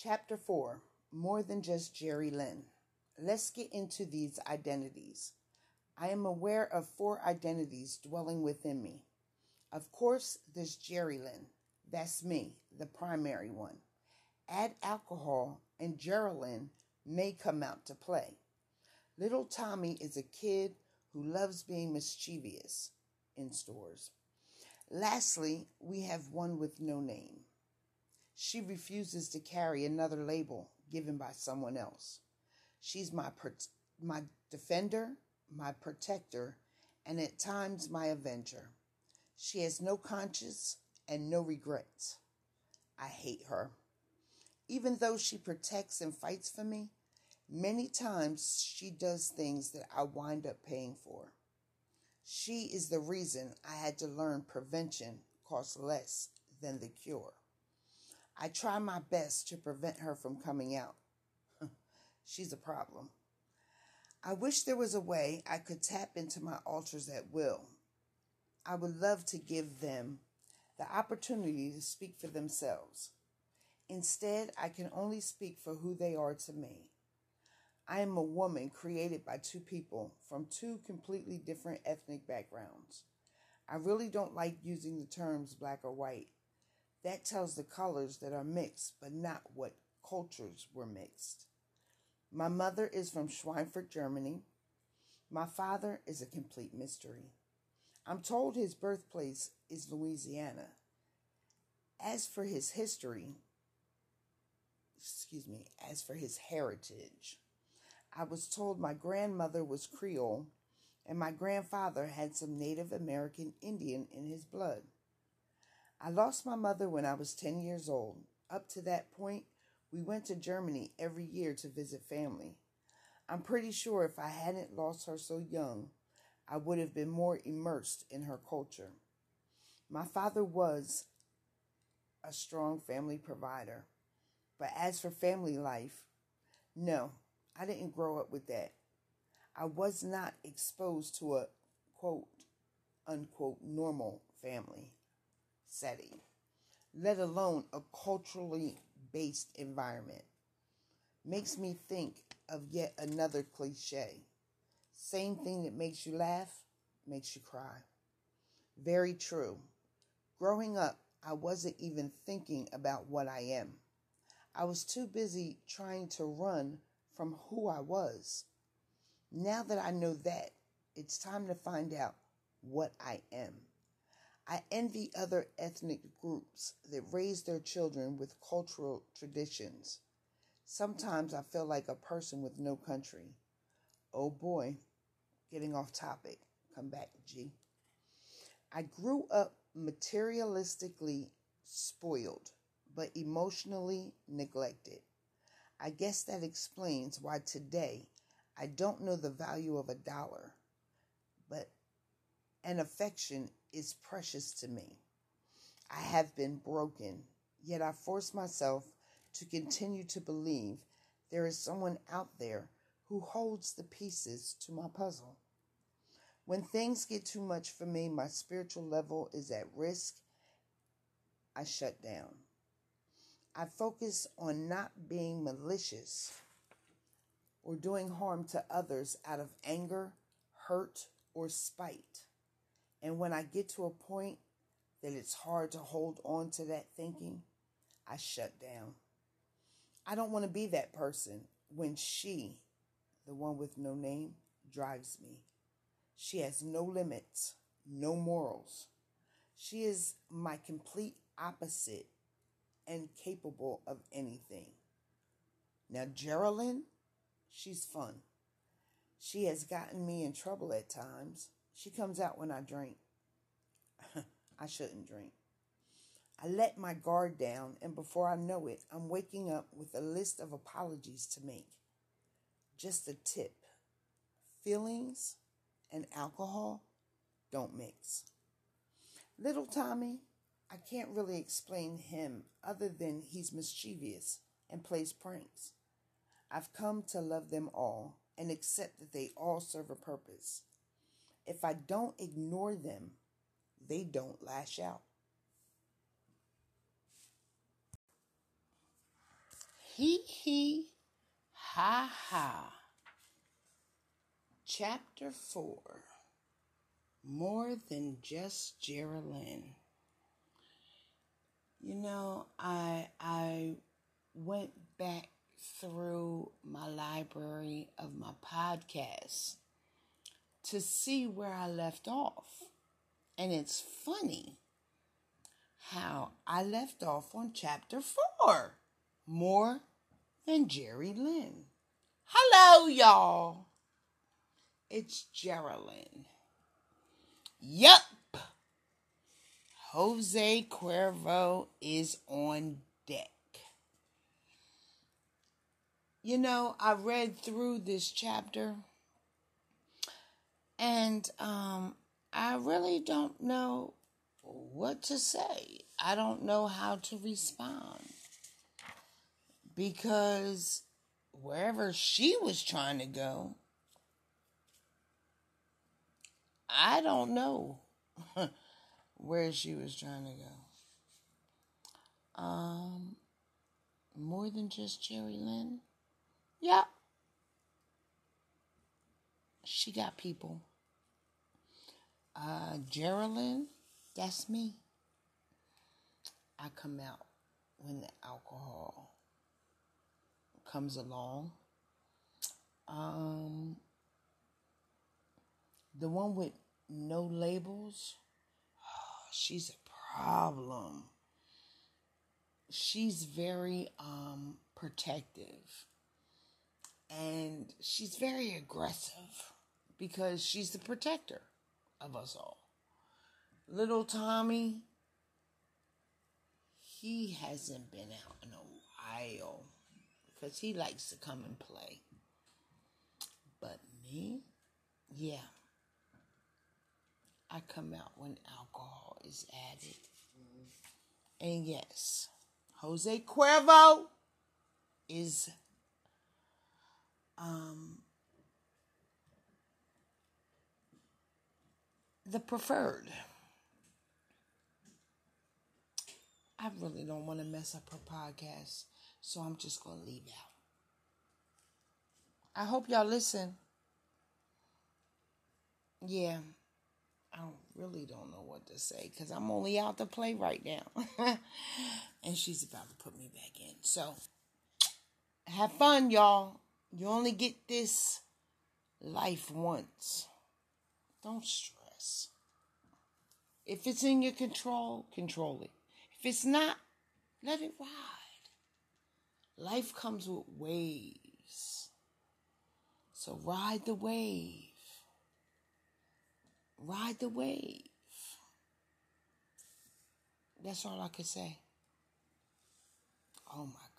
Chapter 4, More Than Just Geri-lyn. Let's get into these identities. I am aware of 4 identities dwelling within me. Of course, there's Geri-lyn. That's me, the primary one. Add alcohol and Geri-lyn may come out to play. Little Tommy is a kid who loves being mischievous in stores. Lastly, we have one with no name. She refuses to carry another label given by someone else. She's my defender, my protector, and at times my avenger. She has no conscience and no regrets. I hate her. Even though she protects and fights for me, many times she does things that I wind up paying for. She is the reason I had to learn prevention costs less than the cure. I try my best to prevent her from coming out. She's a problem. I wish there was a way I could tap into my alters at will. I would love to give them the opportunity to speak for themselves. Instead, I can only speak for who they are to me. I am a woman created by 2 people from 2 completely different ethnic backgrounds. I really don't like using the terms black or white. That tells the colors that are mixed, but not what cultures were mixed. My mother is from Schweinfurt, Germany. My father is a complete mystery. I'm told his birthplace is Louisiana. As for his heritage, I was told my grandmother was Creole and my grandfather had some Native American Indian in his blood. I lost my mother when I was 10 years old. Up to that point, we went to Germany every year to visit family. I'm pretty sure if I hadn't lost her so young, I would have been more immersed in her culture. My father was a strong family provider, but as for family life, no, I didn't grow up with that. I was not exposed to a quote, unquote, normal family setting, let alone a culturally based environment. Makes me think of yet another cliche. Same thing that makes you laugh, makes you cry. Very true. Growing up, I wasn't even thinking about what I am. I was too busy trying to run from who I was. Now that I know that, it's time to find out what I am. I envy other ethnic groups that raise their children with cultural traditions. Sometimes I feel like a person with no country. Oh boy, getting off topic. Come back, G. I grew up materialistically spoiled, but emotionally neglected. I guess that explains why today I don't know the value of $1, but an affection is precious to me. I have been broken, yet I force myself to continue to believe there is someone out there who holds the pieces to my puzzle. When things get too much for me, my spiritual level is at risk. I shut down. I focus on not being malicious or doing harm to others out of anger, hurt, or spite. And when I get to a point that it's hard to hold on to that thinking, I shut down. I don't want to be that person when she, the one with no name, drives me. She has no limits, no morals. She is my complete opposite and capable of anything. Now, Geri-lyn, she's fun. She has gotten me in trouble at times. She comes out when I drink. I shouldn't drink. I let my guard down, and before I know it, I'm waking up with a list of apologies to make. Just a tip, feelings and alcohol don't mix. Little Tommy, I can't really explain him other than he's mischievous and plays pranks. I've come to love them all and accept that they all serve a purpose. If I don't ignore them, they don't lash out. Hee-hee, ha-ha. Chapter 4, More Than Just Geri-lyn. You know, I went back through my library of my podcasts to see where I left off. And it's funny how I left off on chapter 4, More Than Geri-lyn. Hello, y'all. It's Geri-lyn. Yup. Jose Cuervo is on deck. You know, I read through this chapter and I really don't know what to say. I don't know how to respond because wherever she was trying to go, I don't know where she was trying to go. More than just Geri-lyn. Yeah. She got people. Geri-lyn, that's me. I come out when the alcohol comes along. The one with no labels, oh, she's a problem. She's very protective. And she's very aggressive because she's the protector of us all. Little Tommy, he hasn't been out in a while because he likes to come and play. But me, yeah. I come out when alcohol is added. And yes, Jose Cuervo is the preferred. I really don't want to mess up her podcast, so I'm just going to leave out. I hope y'all listen. Yeah. I really don't know what to say because I'm only out to play right now. And she's about to put me back in. So, have fun, y'all. You only get this life once. Don't stress. If it's in your control, control it. If it's not, let it ride. Life comes with waves. So, ride the wave. Ride the wave. That's all I could say. Oh my God.